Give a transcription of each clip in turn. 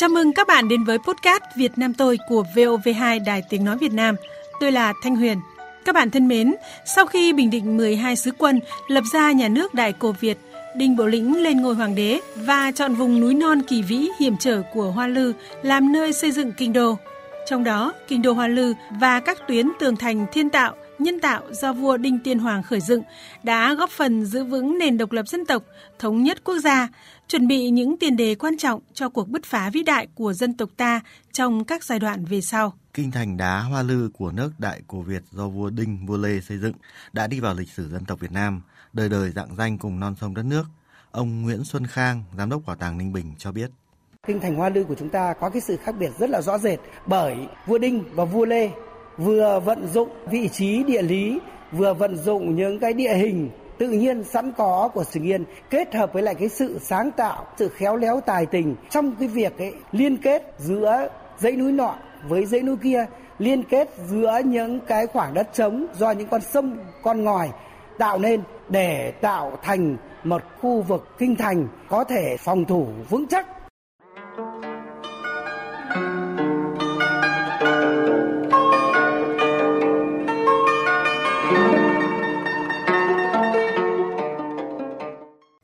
Chào mừng các bạn đến với podcast Việt Nam tôi của VOV2 Đài Tiếng Nói Việt Nam. Tôi là Thanh Huyền. Các bạn thân mến, sau khi bình định 12 sứ quân lập ra nhà nước Đại Cồ Việt, Đinh Bộ Lĩnh lên ngôi hoàng đế và chọn vùng núi non kỳ vĩ hiểm trở của Hoa Lư làm nơi xây dựng kinh đô. Trong đó, kinh đô Hoa Lư và các tuyến tường thành thiên tạo, nhân tạo do vua Đinh Tiên Hoàng khởi dựng đã góp phần giữ vững nền độc lập dân tộc, thống nhất quốc gia, chuẩn bị những tiền đề quan trọng cho cuộc bứt phá vĩ đại của dân tộc ta trong các giai đoạn về sau. Kinh thành đá Hoa Lư của nước Đại Cồ Việt do vua Đinh, vua Lê xây dựng đã đi vào lịch sử dân tộc Việt Nam, đời đời rạng danh cùng non sông đất nước. Ông Nguyễn Xuân Khang, giám đốc bảo tàng Ninh Bình cho biết. Kinh thành Hoa Lư của chúng ta có cái sự khác biệt rất là rõ rệt bởi vua Đinh và vua Lê vừa vận dụng vị trí địa lý, vừa vận dụng những cái địa hình tự nhiên sẵn có của Trường Yên, kết hợp với lại cái sự sáng tạo, sự khéo léo tài tình trong cái việc ấy, liên kết giữa dãy núi nọ với dãy núi kia, liên kết giữa những cái khoảng đất trống do những con sông, con ngòi tạo nên để tạo thành một khu vực kinh thành có thể phòng thủ vững chắc.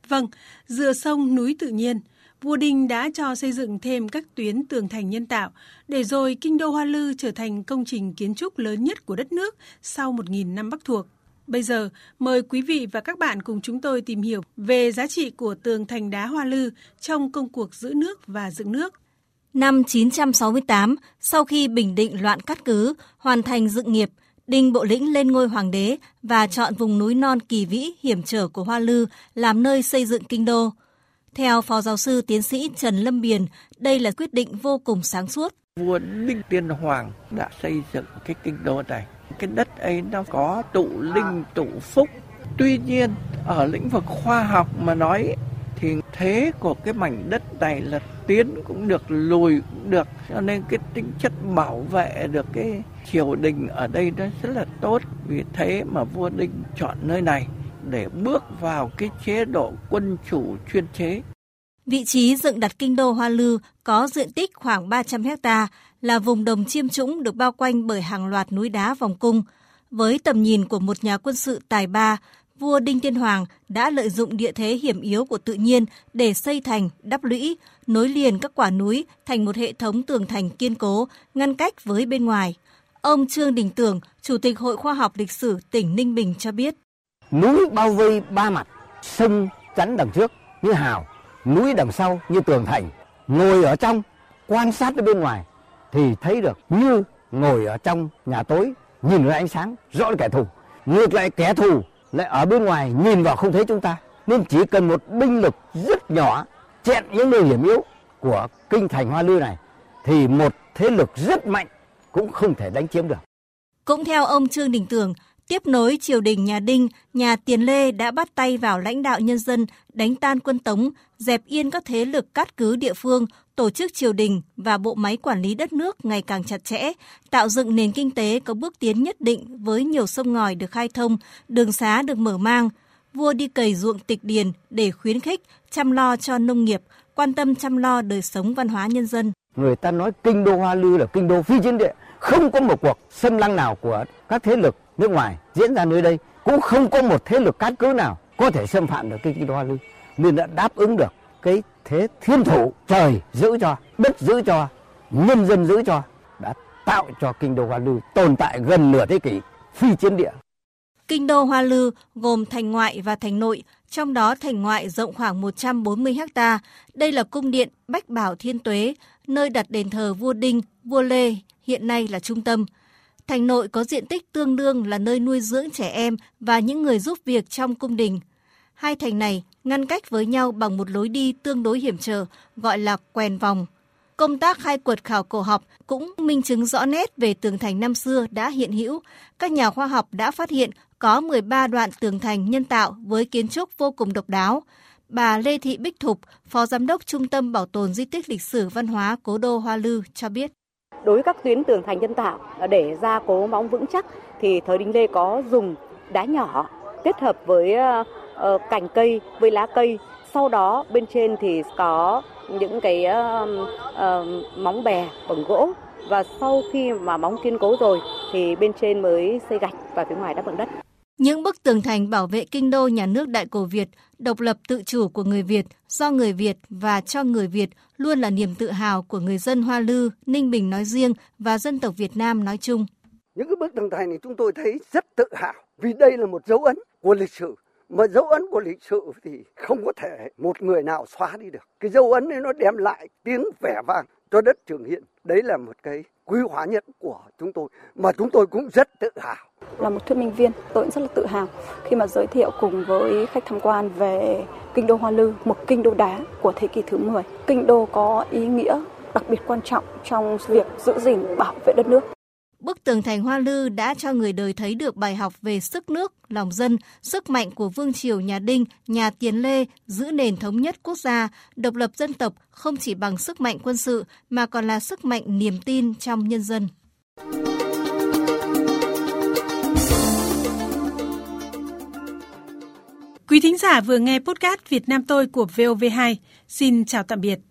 Vâng, dựa sông núi tự nhiên, vua Đinh đã cho xây dựng thêm các tuyến tường thành nhân tạo, để rồi kinh đô Hoa Lư trở thành công trình kiến trúc lớn nhất của đất nước sau 1.000 năm Bắc thuộc. Bây giờ, mời quý vị và các bạn cùng chúng tôi tìm hiểu về giá trị của tường thành đá Hoa Lư trong công cuộc giữ nước và dựng nước. Năm 968, sau khi bình định loạn cát cứ, hoàn thành dựng nghiệp, Đinh Bộ Lĩnh lên ngôi hoàng đế và chọn vùng núi non kỳ vĩ hiểm trở của Hoa Lư làm nơi xây dựng kinh đô. Theo Phó Giáo sư Tiến sĩ Trần Lâm Biền, đây là quyết định vô cùng sáng suốt. Vua Đinh Tiên Hoàng đã xây dựng cái kinh đô này. Cái đất ấy nó có tụ linh, tụ phúc. Tuy nhiên, ở lĩnh vực khoa học mà nói thì thế của cái mảnh đất này là tiến cũng được, lùi cũng được. Cho nên cái tính chất bảo vệ được cái triều đình ở đây nó rất là tốt. Vì thế mà vua Đinh chọn nơi này để bước vào cái chế độ quân chủ chuyên chế. Vị trí dựng đặt kinh đô Hoa Lư có diện tích khoảng 300 hectare, là vùng đồng chiêm trũng được bao quanh bởi hàng loạt núi đá vòng cung. Với tầm nhìn của một nhà quân sự tài ba, vua Đinh Tiên Hoàng đã lợi dụng địa thế hiểm yếu của tự nhiên để xây thành, đắp lũy, nối liền các quả núi thành một hệ thống tường thành kiên cố, ngăn cách với bên ngoài. Ông Trương Đình Tường, Chủ tịch Hội Khoa học Lịch sử tỉnh Ninh Bình cho biết. Núi bao vây ba mặt, sông chắn đằng trước như hào, núi đằng sau như tường thành. Ngồi ở trong, quan sát bên ngoài thì thấy được như ngồi ở trong nhà tối, nhìn vào ánh sáng, rõ là kẻ thù. Ngược lại kẻ thù lại ở bên ngoài nhìn vào không thấy chúng ta, nên chỉ cần một binh lực rất nhỏ chặn những nơi hiểm yếu của kinh thành Hoa Lư này thì một thế lực rất mạnh cũng không thể đánh chiếm được. Cũng theo ông Trương Đình Tường, tiếp nối triều đình nhà Đinh, nhà Tiền Lê đã bắt tay vào lãnh đạo nhân dân, đánh tan quân Tống, dẹp yên các thế lực cát cứ địa phương, tổ chức triều đình và bộ máy quản lý đất nước ngày càng chặt chẽ, tạo dựng nền kinh tế có bước tiến nhất định với nhiều sông ngòi được khai thông, đường xá được mở mang. Vua đi cày ruộng tịch điền để khuyến khích, chăm lo cho nông nghiệp, quan tâm chăm lo đời sống văn hóa nhân dân. Người ta nói kinh đô Hoa Lư là kinh đô phi chiến địa, không có một cuộc xâm lăng nào của các thế lực nước ngoài diễn ra nơi đây, cũng không có một thế lực cát cứ nào có thể xâm phạm được kinh đô Hoa Lư, nên đã đáp ứng được cái thế thiên thủ, trời giữ cho, đất giữ cho, nhân dân giữ cho, đã tạo cho kinh đô Hoa Lư tồn tại gần nửa thế kỷ phi chiến địa. Kinh đô Hoa Lư gồm thành ngoại và thành nội, trong đó thành ngoại rộng khoảng 140 hectare. Đây là cung điện Bách Bảo Thiên Tuế, nơi đặt đền thờ vua Đinh, vua Lê, hiện nay là trung tâm. Thành nội có diện tích tương đương là nơi nuôi dưỡng trẻ em và những người giúp việc trong cung đình. Hai thành này ngăn cách với nhau bằng một lối đi tương đối hiểm trở, gọi là quèn vòng. Công tác khai quật khảo cổ học cũng minh chứng rõ nét về tường thành năm xưa đã hiện hữu. Các nhà khoa học đã phát hiện có 13 đoạn tường thành nhân tạo với kiến trúc vô cùng độc đáo. Bà Lê Thị Bích Thục, Phó Giám đốc Trung tâm Bảo tồn Di tích Lịch sử Văn hóa Cố đô Hoa Lư cho biết. Đối với các tuyến tường thành nhân tạo để gia cố móng vững chắc thì thời Đinh Lê có dùng đá nhỏ kết hợp với cành cây với lá cây, sau đó bên trên thì có những cái móng bè bằng gỗ, và sau khi mà móng kiên cố rồi thì bên trên mới xây gạch và phía ngoài đắp bằng đất. Những bức tường thành bảo vệ kinh đô nhà nước Đại Cồ Việt, độc lập tự chủ của người Việt, do người Việt và cho người Việt luôn là niềm tự hào của người dân Hoa Lư, Ninh Bình nói riêng và dân tộc Việt Nam nói chung. Những cái bức tường thành này chúng tôi thấy rất tự hào vì đây là một dấu ấn của lịch sử. Mà dấu ấn của lịch sử thì không có thể một người nào xóa đi được. Cái dấu ấn ấy nó đem lại tiếng vẻ vang cho đất Trường Yên. Đấy là một cái quý hóa nhất của chúng tôi mà chúng tôi cũng rất tự hào. Là một thuyết minh viên, tôi cũng rất là tự hào khi mà giới thiệu cùng với khách tham quan về kinh đô Hoa Lư, một kinh đô đá của thế kỷ thứ 10. Kinh đô có ý nghĩa đặc biệt quan trọng trong việc giữ gìn bảo vệ đất nước. Bức tường thành Hoa Lư đã cho người đời thấy được bài học về sức nước, lòng dân, sức mạnh của vương triều nhà Đinh, nhà Tiền Lê giữ nền thống nhất quốc gia, độc lập dân tộc không chỉ bằng sức mạnh quân sự mà còn là sức mạnh niềm tin trong nhân dân. Quý thính giả vừa nghe podcast Việt Nam tôi của VOV2. Xin chào tạm biệt.